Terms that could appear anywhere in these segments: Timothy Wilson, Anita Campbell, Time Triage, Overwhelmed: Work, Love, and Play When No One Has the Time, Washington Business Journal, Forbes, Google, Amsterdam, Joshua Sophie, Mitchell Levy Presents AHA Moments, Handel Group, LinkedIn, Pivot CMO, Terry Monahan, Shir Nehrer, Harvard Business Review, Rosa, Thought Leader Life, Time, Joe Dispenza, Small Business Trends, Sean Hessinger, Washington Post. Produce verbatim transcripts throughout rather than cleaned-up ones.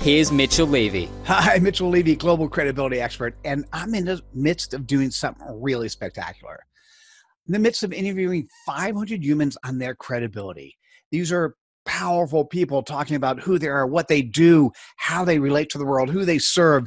here's Mitchell Levy. Hi, Mitchell Levy, global credibility expert, and I'm in the midst of doing something really spectacular. In the midst of interviewing five hundred humans on their credibility. These are powerful people talking about who they are, what they do, how they relate to the world, who they serve,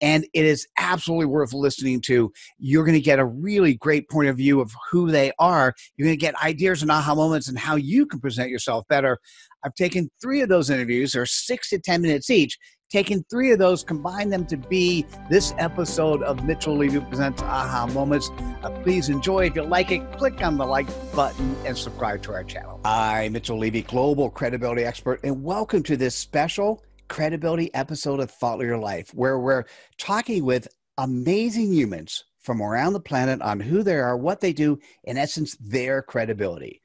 and it is absolutely worth listening to. You're going to get a really great point of view of who they are. You're going to get ideas and aha moments and how you can present yourself better. I've taken three of those interviews, they're six to ten minutes each, taken three of those, combined them to be this episode of Mitchell Levy Presents AHA Moments. Uh, please enjoy. If you like it, click on the like button and subscribe to our channel. Hi, Mitchell Levy, global credibility expert, and welcome to this special credibility episode of Thought Leader Life, where we're talking with amazing humans from around the planet on who they are, what they do, in essence, their credibility.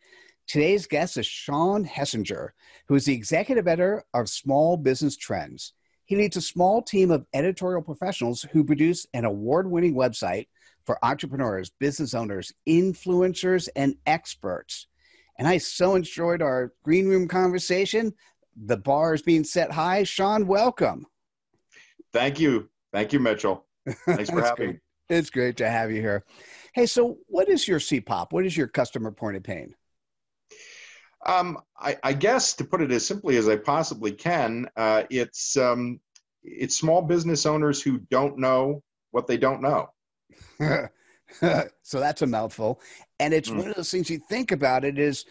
Today's guest is Sean Hessinger, who is the executive editor of Small Business Trends. He leads a small team of editorial professionals who produce an award-winning website for entrepreneurs, business owners, influencers, and experts. And I so enjoyed our green room conversation. The bar is being set high. Sean, welcome. Thank you. Thank you, Mitchell. Thanks for having me. It's great to have you here. Hey, so what is your C P O P? What is your customer point of pain? Um, I, I guess to put it as simply as I possibly can, uh, it's um, it's small business owners who don't know what they don't know. So that's a mouthful. And it's mm. one of those things you think about it is,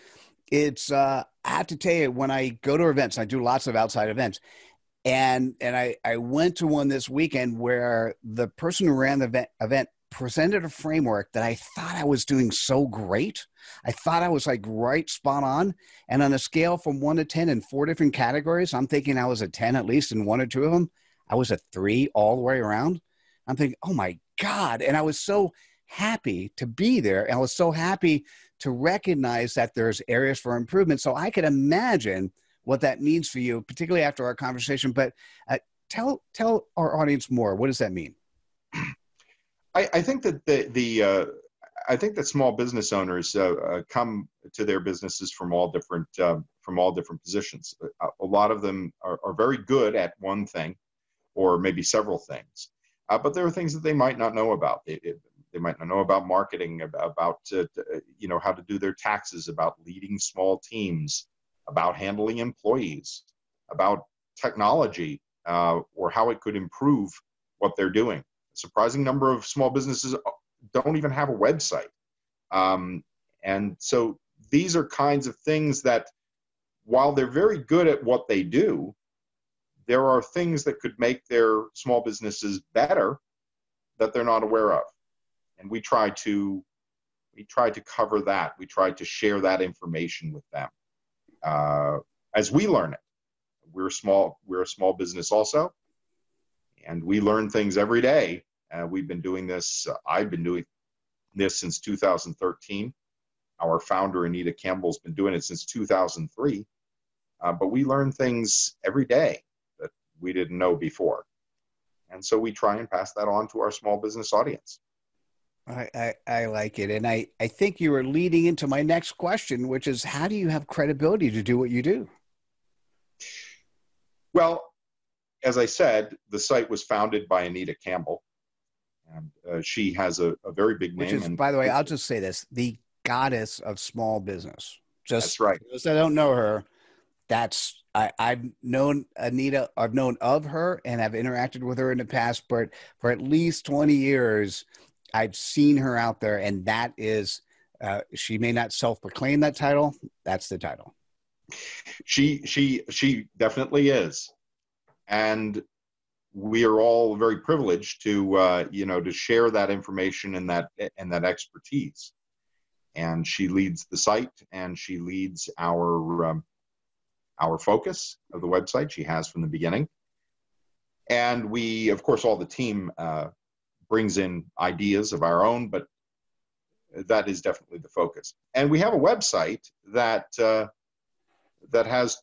it's, uh, I have to tell you, when I go to events, I do lots of outside events. And and I, I went to one this weekend where the person who ran the event, event presented a framework that I thought I was doing so great. I thought I was like right spot on. And on a scale from one to ten in four different categories, I'm thinking I was a ten at least in one or two of them. I was a three all the way around. I'm thinking, oh my God. And I was so happy to be there. And I was so happy to recognize that there's areas for improvement. So I can imagine what that means for you, particularly after our conversation. But uh, tell tell our audience more. What does that mean? I, I think that the the uh, I think that small business owners uh, uh, come to their businesses from all different uh, from all different positions. A, a lot of them are, are very good at one thing, or maybe several things. Uh, but there are things that they might not know about. It, it, They might not know about marketing, about, about uh, you know, how to do their taxes, about leading small teams, about handling employees, about technology, uh, or how it could improve what they're doing. A surprising number of small businesses don't even have a website. Um, and so these are kinds of things that, while they're very good at what they do, there are things that could make their small businesses better that they're not aware of. And we try to we try to cover that. We try to share that information with them uh, as we learn it. We're small. We're a small business also, and we learn things every day. Uh, we've been doing this. Uh, I've been doing this since two thousand thirteen. Our founder Anita Campbell's been doing it since two thousand three. Uh, but we learn things every day that we didn't know before, and so we try and pass that on to our small business audience. I, I, I like it. And I, I think you were leading into my next question, which is, how do you have credibility to do what you do? Well, as I said, the site was founded by Anita Campbell. And uh, she has a, a very big name. Which is, and, by the way, I'll just say this, the goddess of small business. Just, that's right. Because I don't know her, that's, I, I've known Anita, I've known of her, and I've interacted with her in the past, but for at least twenty years, I've seen her out there, and that is, uh, she may not self-proclaim that title. That's the title. She, she, she definitely is. And we are all very privileged to, uh, you know, to share that information and that, and that expertise. And she leads the site, and she leads our, um, our focus of the website. She has from the beginning. And we, of course, all the team uh, brings in ideas of our own, but that is definitely the focus. And we have a website that uh, that has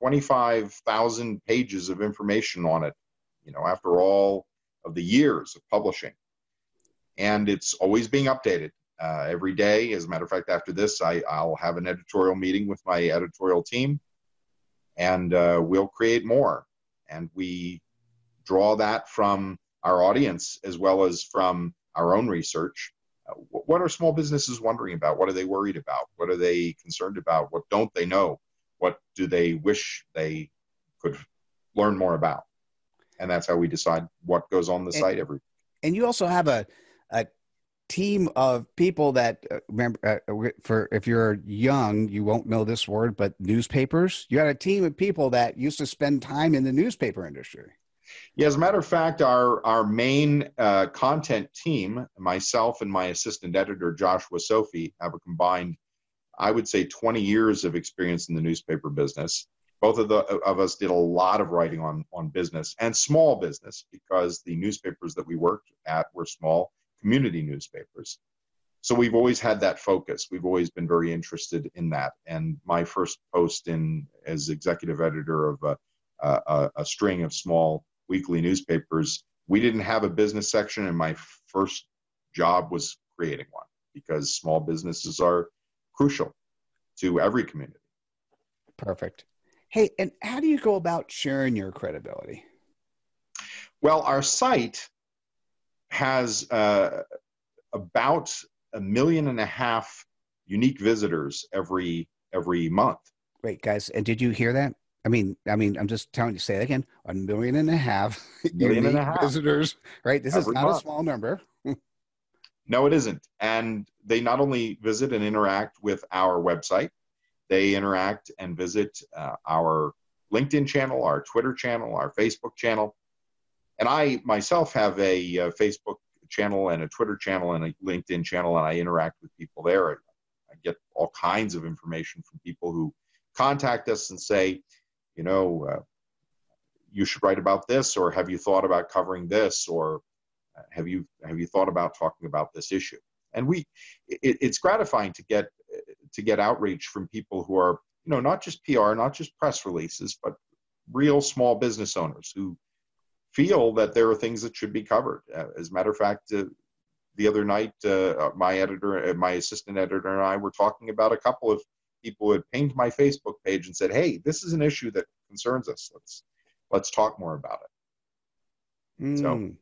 twenty-five thousand pages of information on it, you know, after all of the years of publishing. And it's always being updated uh, every day. As a matter of fact, after this, I, I'll have an editorial meeting with my editorial team, and uh, we'll create more. And we draw that from our audience as well as from our own research. Uh, what are small businesses wondering about? What are they worried about? What are they concerned about? What don't they know? What do they wish they could learn more about? And that's how we decide what goes on the and, site every week. And you also have a a team of people that uh, remember uh, for if you're young, you won't know this word, but newspapers. You had a team of people that used to spend time in the newspaper industry. Yeah, as a matter of fact, our our main uh, content team, myself and my assistant editor Joshua Sophie, have a combined, I would say, twenty years of experience in the newspaper business. Both of the of us did a lot of writing on on business and small business, because the newspapers that we worked at were small community newspapers. So we've always had that focus. We've always been very interested in that. And my first post in as executive editor of a a, a string of small weekly newspapers, we didn't have a business section, and my first job was creating one, because small businesses are crucial to every community. Perfect. Hey, and how do you go about sharing your credibility? Well, our site has uh, about a million and a half unique visitors every every month. Great, guys. And did you hear that? I mean, I mean, I'm just telling you, say it again, a million and a half million and a half visitors, right? This is not a small number. No, it isn't. And they not only visit and interact with our website, they interact and visit uh, our LinkedIn channel, our Twitter channel, our Facebook channel. And I myself have a uh, Facebook channel and a Twitter channel and a LinkedIn channel, and I interact with people there. I, I get all kinds of information from people who contact us and say, you know, uh, you should write about this, or have you thought about covering this, or uh, have you have you thought about talking about this issue? And we, it, it's gratifying to get to get outreach from people who are, you know, not just P R, not just press releases, but real small business owners who feel that there are things that should be covered. Uh, as a matter of fact, uh, the other night, uh, my editor, uh, my assistant editor, and I were talking about a couple of people who had pinged my Facebook page and said, hey, this is an issue that concerns us. Let's let's talk more about it. Mm. So,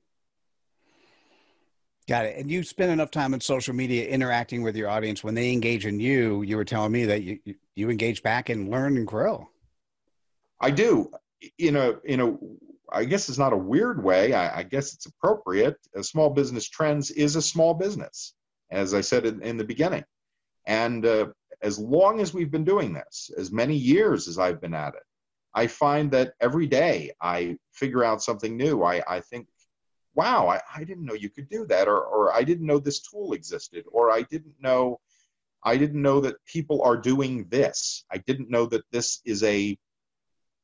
got it. And you spend enough time on social media interacting with your audience. When they engage in you, you were telling me that you you engage back and learn and grow. I do. In a, in a, I guess it's not a weird way. I, I guess it's appropriate. A Small Business Trends is a small business, as I said in, in the beginning. And uh, as long as we've been doing this, as many years as I've been at it, I find that every day I figure out something new. I, I think, wow, I, I didn't know you could do that, or or I didn't know this tool existed, or I didn't know I didn't know that people are doing this. I didn't know that this is a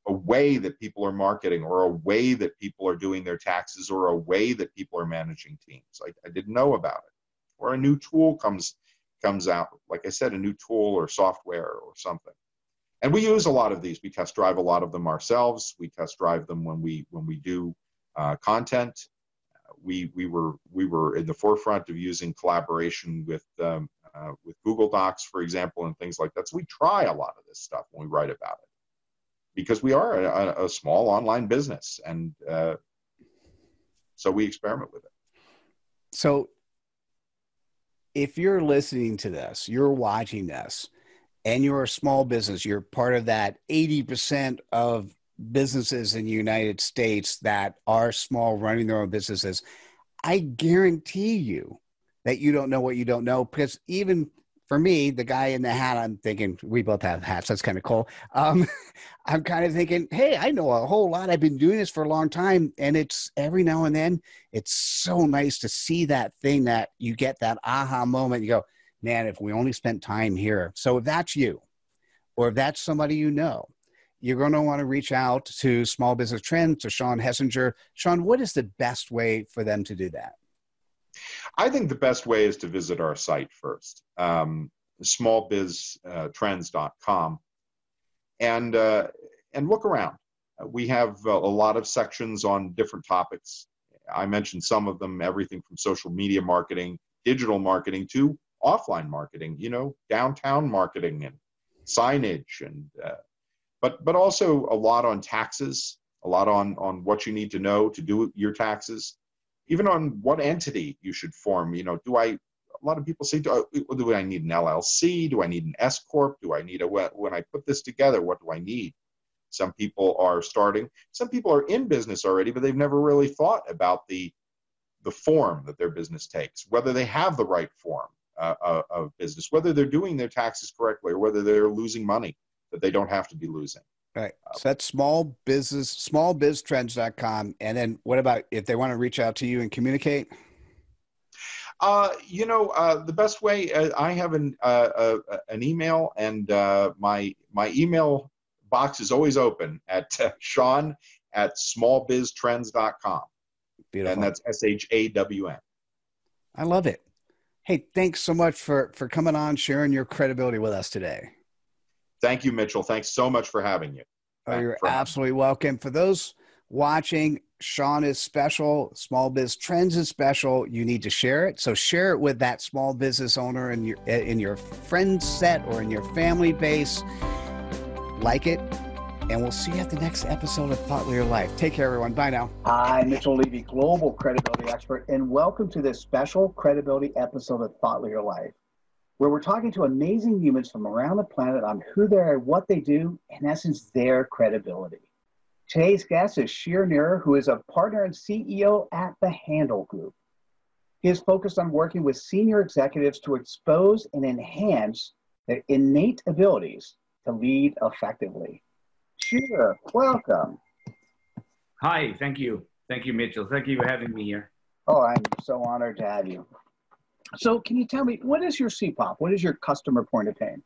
a way that people are marketing, or a way that people are doing their taxes, or a way that people are managing teams. I, I didn't know about it. Or a new tool comes comes out, like I said, a new tool or software or something. And we use a lot of these. We test drive a lot of them ourselves. We test drive them when we when we do uh, content. Uh, we we were we were in the forefront of using collaboration with um, uh, with Google Docs, for example, and things like that. So we try a lot of this stuff when we write about it, because we are a, a small online business, and uh, so we experiment with it. So, if you're listening to this, you're watching this, and you're a small business, you're part of that eighty percent of businesses in the United States that are small, running their own businesses, I guarantee you that you don't know what you don't know. Because even for me, the guy in the hat, I'm thinking, we both have hats. That's kind of cool. Um, I'm kind of thinking, hey, I know a whole lot. I've been doing this for a long time. And it's every now and then, it's so nice to see that thing that you get that aha moment. You go, man, if we only spent time here. So if that's you, or if that's somebody you know, you're going to want to reach out to Small Business Trends, to Sean Hessinger. Sean, what is the best way for them to do that? I think the best way is to visit our site first, um, small biz trends dot com, and, uh, and look around. We have a lot of sections on different topics. I mentioned some of them, everything from social media marketing, digital marketing, to offline marketing, you know, downtown marketing and signage, and uh, but but also a lot on taxes, a lot on, on what you need to know to do your taxes, even on what entity you should form. You know, do I, a lot of people say, do I, do I need an L L C? Do I need an S corp? Do I need a, when I put this together, what do I need? Some people are starting, some people are in business already, but they've never really thought about the, the form that their business takes, whether they have the right form uh, of business, whether they're doing their taxes correctly, or whether they're losing money that they don't have to be losing. Right. So that's small business, small biz trends dot com. And then what about if they want to reach out to you and communicate? Uh, you know, uh, the best way, uh, I have an, uh, uh, an email, and uh, my, my email box is always open at uh, Sean at small biz trends dot com. Beautiful. And that's S H A W N. I love it. Hey, thanks so much for, for coming on, sharing your credibility with us today. Thank you, Mitchell. Thanks so much for having you. Oh, you're absolutely welcome. For those watching, Sean is special. Small Biz Trends is special. You need to share it. So share it with that small business owner in your, in your friend set or in your family base. Like it. And we'll see you at the next episode of Thought Leader Life. Take care, everyone. Bye now. Hi, Mitchell Levy, global credibility expert, and welcome to this special credibility episode of Thought Leader Life, where we're talking to amazing humans from around the planet on who they are, what they do, in essence, their credibility. Today's guest is Shir Nehrer, who is a partner and C E O at the Handel Group. He is focused on working with senior executives to expose and enhance their innate abilities to lead effectively. Shir, welcome. Hi, thank you. Thank you, Mitchell. Thank you for having me here. Oh, I'm so honored to have you. So can you tell me, what is your C P O P? What is your customer point of pain?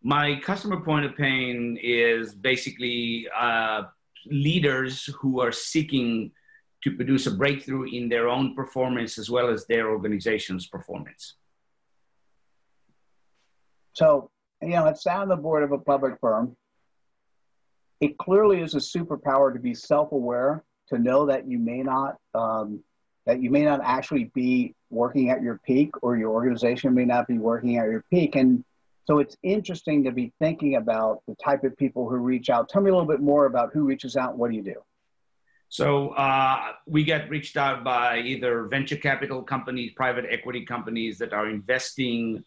My customer point of pain is basically uh, leaders who are seeking to produce a breakthrough in their own performance as well as their organization's performance. So, you know, it's on the board of a public firm. It clearly is a superpower to be self-aware, to know that you may not, um, that you may not actually be working at your peak, or your organization may not be working at your peak. And so it's interesting to be thinking about the type of people who reach out. Tell me a little bit more about who reaches out and what do you do? So uh, we get reached out by either venture capital companies, private equity companies that are investing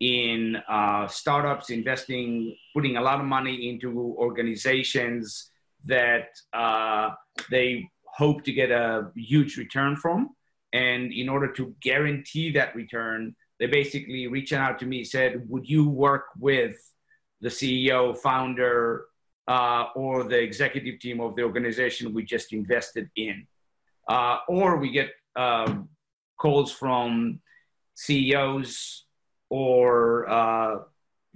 in uh, startups, investing, putting a lot of money into organizations that uh, they hope to get a huge return from. And in order to guarantee that return, they basically reached out to me, said, would you work with the C E O, founder, uh, or the executive team of the organization we just invested in? Uh, or we get uh, calls from C E Os, or uh,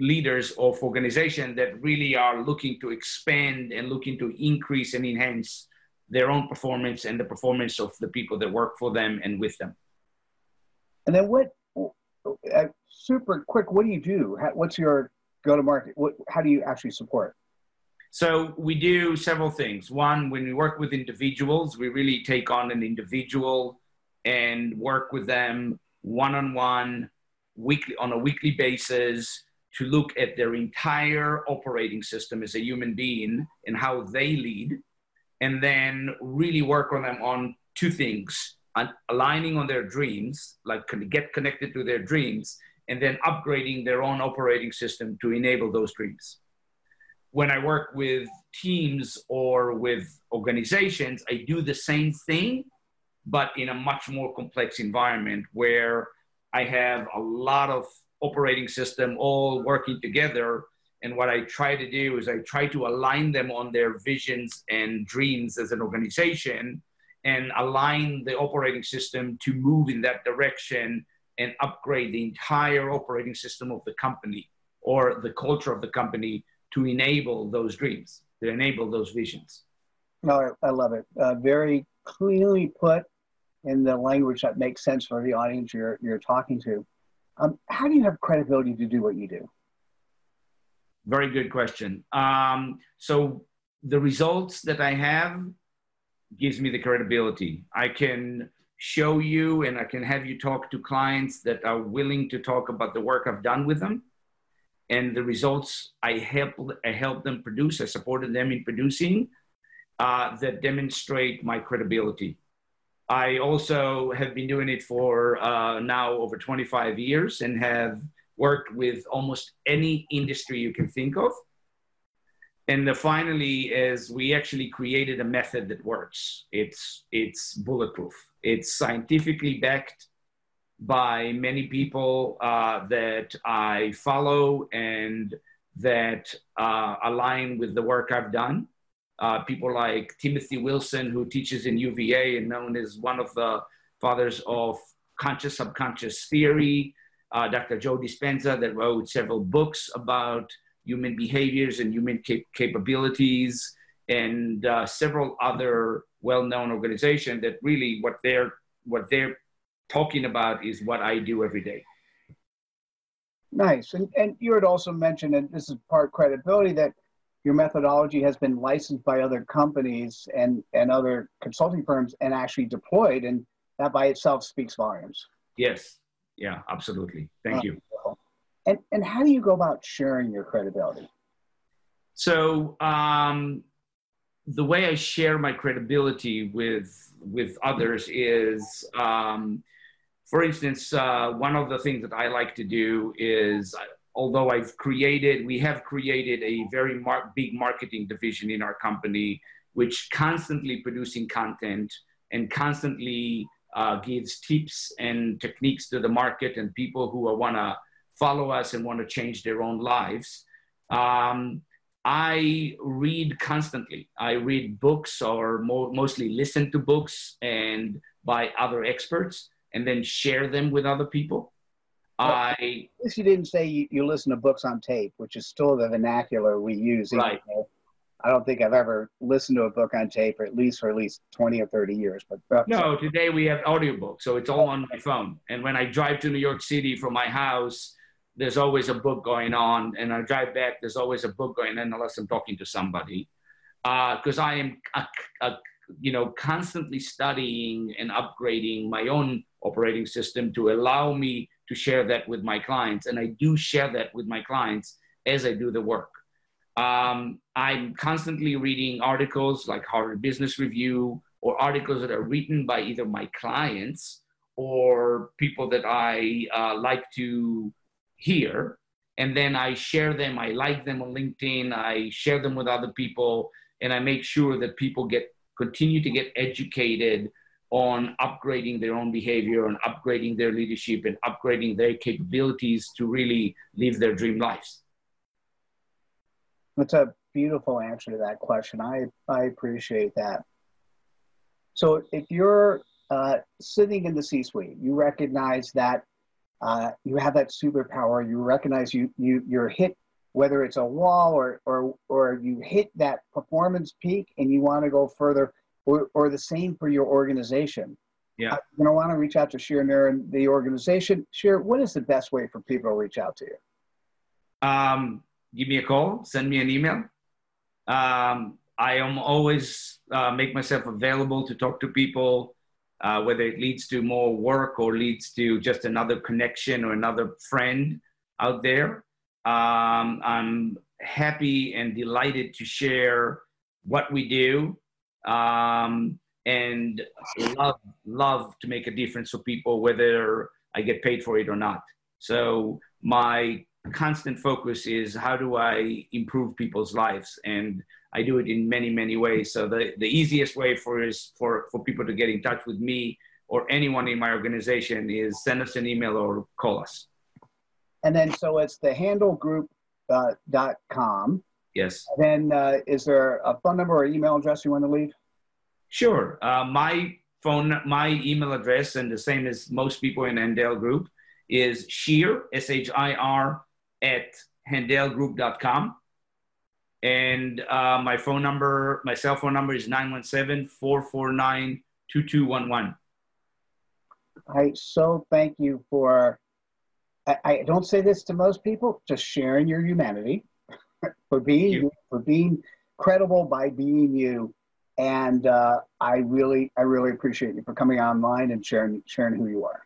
leaders of organizations that really are looking to expand and looking to increase and enhance their own performance and the performance of the people that work for them and with them. And then what, uh, super quick, what do you do? How, what's your go-to-market? What, how do you actually support? So we do several things. One, when we work with individuals, we really take on an individual and work with them one-on-one, weekly, on a weekly basis, to look at their entire operating system as a human being and how they lead, and then really work on them on two things: on aligning on their dreams, like get connected to their dreams, and then upgrading their own operating system to enable those dreams. When I work with teams or with organizations, I do the same thing, but in a much more complex environment where I have a lot of operating system all working together. And what I try to do is I try to align them on their visions and dreams as an organization, and align the operating system to move in that direction and upgrade the entire operating system of the company or the culture of the company to enable those dreams. that enable those visions. Oh, I love it. Uh, very clearly put in the language that makes sense for the audience you're, you're talking to. Um, how do you have credibility to do what you do? Very good question. Um, so the results that I have gives me the credibility. I can show you and I can have you talk to clients that are willing to talk about the work I've done with them. And the results I helped, I helped them produce, I supported them in producing, uh, that demonstrate my credibility. I also have been doing it for uh, now over twenty-five years and have worked with almost any industry you can think of. And the finally is we actually created a method that works. It's, it's bulletproof. It's scientifically backed by many people uh, that I follow and that uh, align with the work I've done. Uh, people like Timothy Wilson, who teaches in U V A and known as one of the fathers of conscious subconscious theory. Uh, Doctor Joe Dispenza, that wrote several books about human behaviors and human cap- capabilities, and uh, several other well-known organizations that really what they're what they're talking about is what I do every day. Nice. And, and you had also mentioned, and this is part credibility, that your methodology has been licensed by other companies and, and other consulting firms and actually deployed, and that by itself speaks volumes. Yes. Yeah, absolutely. Thank you. And and how do you go about sharing your credibility? So um, the way I share my credibility with with others is, um, for instance, uh, one of the things that I like to do is, although I've created, we have created a very mar- big marketing division in our company, which constantly producing content and constantly Uh, gives tips and techniques to the market and people who want to follow us and want to change their own lives. Um, I read constantly. I read books or mo- mostly listen to books and by other experts and then share them with other people. Well, I, at least you didn't say you, you listen to books on tape, which is still the vernacular we use. Right. I don't think I've ever listened to a book on tape, or at least for at least twenty or thirty years. But uh, no, today we have audiobooks, so it's all on my phone. And when I drive to New York City from my house, there's always a book going on. And I drive back, there's always a book going on, unless I'm talking to somebody. Because uh, I am, uh, uh, you know, constantly studying and upgrading my own operating system to allow me to share that with my clients. And I do share that with my clients as I do the work. Um, I'm constantly reading articles like Harvard Business Review or articles that are written by either my clients or people that I uh, like to hear. And then I share them. I like them on LinkedIn. I share them with other people. And I make sure that people get continue to get educated on upgrading their own behavior and upgrading their leadership and upgrading their capabilities to really live their dream lives. That's a beautiful answer to that question. I, I appreciate that. So if you're uh, sitting in the C-suite, you recognize that uh, you have that superpower, you recognize you, you, you're hit, whether it's a wall or, or, or you hit that performance peak and you want to go further, or, or the same for your organization. Yeah. Uh, you're going to want to reach out to Shir Nehrer and the organization. Shir, what is the best way for people to reach out to you? Um. Give me a call, send me an email. Um, I am always uh, make myself available to talk to people, uh, whether it leads to more work or leads to just another connection or another friend out there. Um, I'm happy and delighted to share what we do um, and love, love to make a difference for people, whether I get paid for it or not. So my constant focus is how do I improve people's lives, and I do it in many many ways. So the, the easiest way for is for, for people to get in touch with me or anyone in my organization is send us an email or call us. And then so it's the handel group dot com. Yes. And then uh, is there a phone number or email address you want to leave? Sure. Uh, my phone, my email address, and the same as most people in Handel Group is Shir S H I R at handel group dot com. And uh, my phone number, my cell phone number is nine one seven, four four nine, two two one one. I so thank you for, I, I don't say this to most people, just sharing your humanity, for being you. you, for being credible by being you. And uh, I really, I really appreciate you for coming online and sharing, sharing who you are.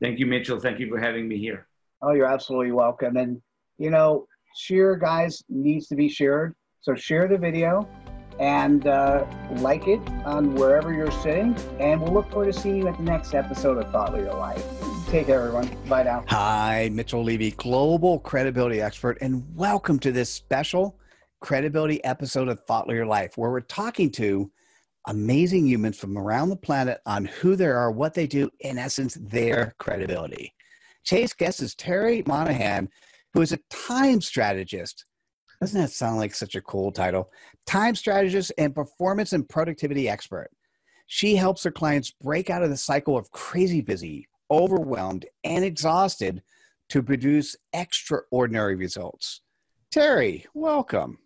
Thank you, Mitchell. Thank you for having me here. Oh, you're absolutely welcome. And, you know, Shir, guys, needs to be shared. So share the video and uh, like it on wherever you're sitting. And we'll look forward to seeing you at the next episode of Thought Leader Life. Take care, everyone. Bye now. Hi, Mitchell Levy, global credibility expert, and welcome to this special credibility episode of Thought Leader Life, where we're talking to amazing humans from around the planet on who they are, what they do, in essence, their credibility. Today's guest is Terry Monahan, who is a time strategist. Doesn't that sound like such a cool title? Time strategist and performance and productivity expert. She helps her clients break out of the cycle of crazy busy, overwhelmed, and exhausted to produce extraordinary results. Terry, welcome.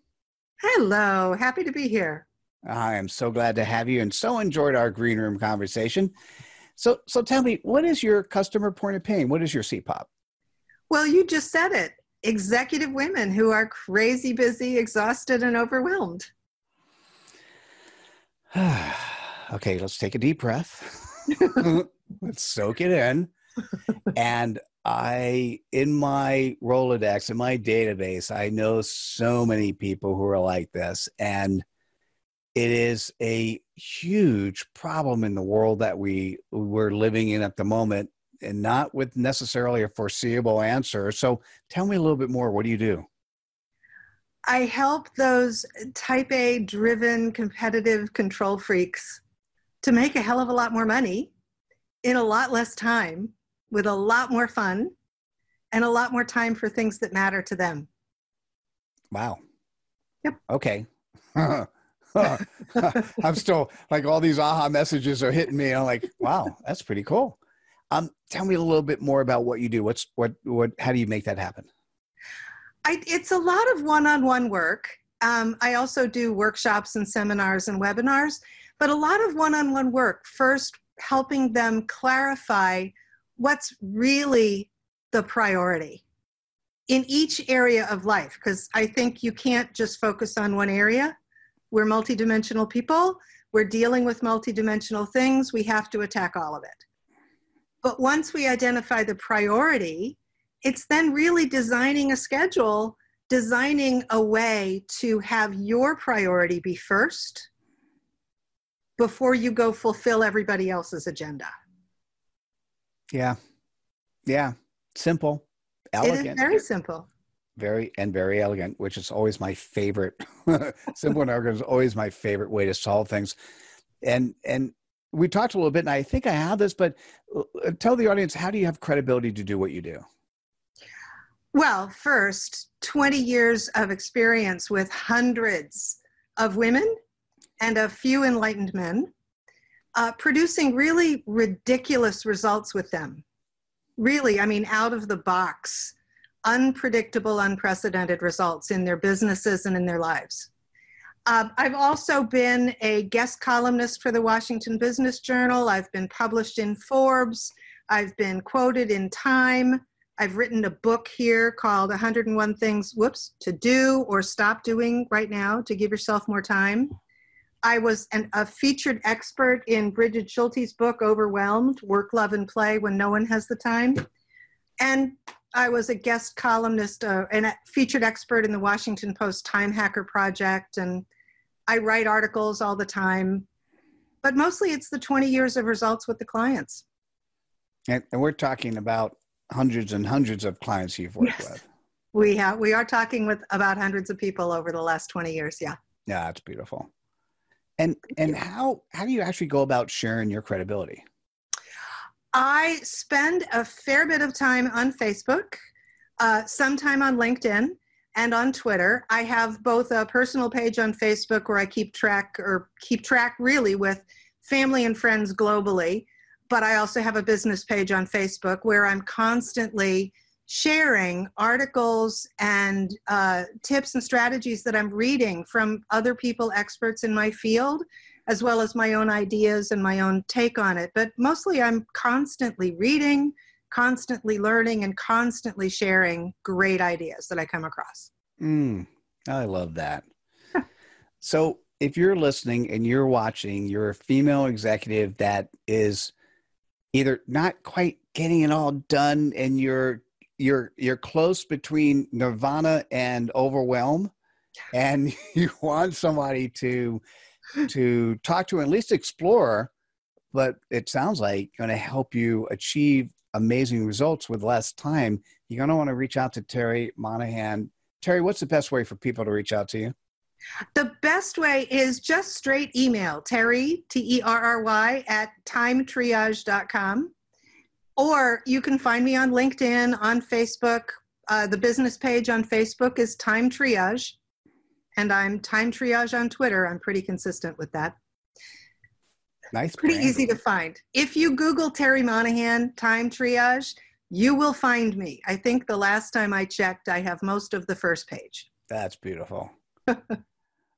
Hello, happy to be here. I am so glad to have you and so enjoyed our green room conversation. So, so tell me, what is your customer point of pain? What is your C P O P? Well, you just said it. Executive women who are crazy busy, exhausted, and overwhelmed. Okay, let's take a deep breath. Let's soak it in. And I, in my Rolodex, in my database, I know so many people who are like this. And it is a huge problem in the world that we, we're living in at the moment, and not with necessarily a foreseeable answer. So tell me a little bit more. What do you do? I help those type A driven, competitive control freaks to make a hell of a lot more money in a lot less time, with a lot more fun and a lot more time for things that matter to them. Wow. Yep. Okay. I'm still like, all these aha messages are hitting me. I'm like, wow, that's pretty cool. Um, tell me a little bit more about what you do. What's what? What? How do you make that happen? I, it's a lot of one-on-one work. Um, I also do workshops and seminars and webinars, but a lot of one-on-one work. First, helping them clarify what's really the priority in each area of life, because I think you can't just focus on one area. We're multidimensional people. We're dealing with multidimensional things. We have to attack all of it. But once we identify the priority, it's then really designing a schedule, designing a way to have your priority be first before you go fulfill everybody else's agenda. Yeah. Yeah. Simple. Elegant. It is very simple. Very and very elegant, which is always my favorite. Simple and elegant is always my favorite way to solve things. And, and, we talked a little bit, and I think I have this, but tell the audience, how do you have credibility to do what you do? Well, first, twenty years of experience with hundreds of women and a few enlightened men, uh, producing really ridiculous results with them. Really, I mean, out of the box, unpredictable, unprecedented results in their businesses and in their lives. Uh, I've also been a guest columnist for the Washington Business Journal. I've been published in Forbes. I've been quoted in Time. I've written a book here called one hundred one Things, whoops, to do or stop doing right now to give yourself more time. I was an, a featured expert in Bridget Schulte's book, Overwhelmed: Work, Love, and Play When No One Has the Time. And I was a guest columnist uh, and a featured expert in the Washington Post Time Hacker Project, and I write articles all the time, but mostly it's the twenty years of results with the clients. And, and we're talking about hundreds and hundreds of clients you've worked yes. with. We have, we are talking with about hundreds of people over the last twenty years. Yeah. Yeah. That's beautiful. And, Thank and you. how, how do you actually go about sharing your credibility? I spend a fair bit of time on Facebook, uh, sometime on LinkedIn, and on Twitter. I have both a personal page on Facebook where I keep track or keep track really with family and friends globally, but I also have a business page on Facebook where I'm constantly sharing articles and uh, tips and strategies that I'm reading from other people, experts in my field, as well as my own ideas and my own take on it. But mostly I'm constantly reading, constantly learning, and constantly sharing great ideas that I come across. Mm, I love that. So if you're listening and you're watching, you're a female executive that is either not quite getting it all done and you're you're you're close between nirvana and overwhelm, and you want somebody to to talk to and at least explore, but it sounds like going to help you achieve amazing results with less time, you're going to want to reach out to Terry Monahan. Terry, what's the best way for people to reach out to you? The best way is just straight email, Terry, T E R R Y, at time triage dot com. Or you can find me on LinkedIn, on Facebook. Uh, the business page on Facebook is Time Triage. And I'm Time Triage on Twitter. I'm pretty consistent with that. Nice. It's pretty brand. Easy to find. If you Google Terry Monahan, Time Triage, you will find me. I think the last time I checked, I have most of the first page. That's beautiful.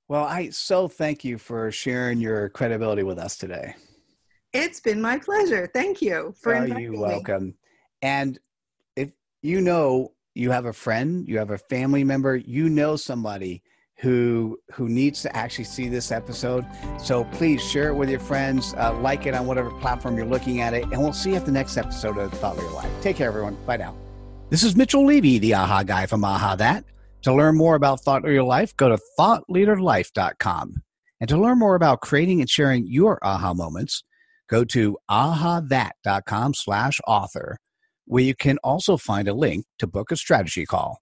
Well, I so thank you for sharing your credibility with us today. It's been my pleasure. Thank you for oh, inviting you're welcome. Me. And if you know you have a friend, you have a family member, you know somebody who who needs to actually see this episode, so please share it with your friends, uh, like it on whatever platform you're looking at it, and we'll see you at the next episode of Thought Leader Life. Take care, everyone. Bye now. This is Mitchell Levy, the A H A guy from A H A That. To learn more about Thought Leader Life, go to thought leader life dot com. And to learn more about creating and sharing your A H A moments, go to a h a that dot com slash author, where you can also find a link to book a strategy call.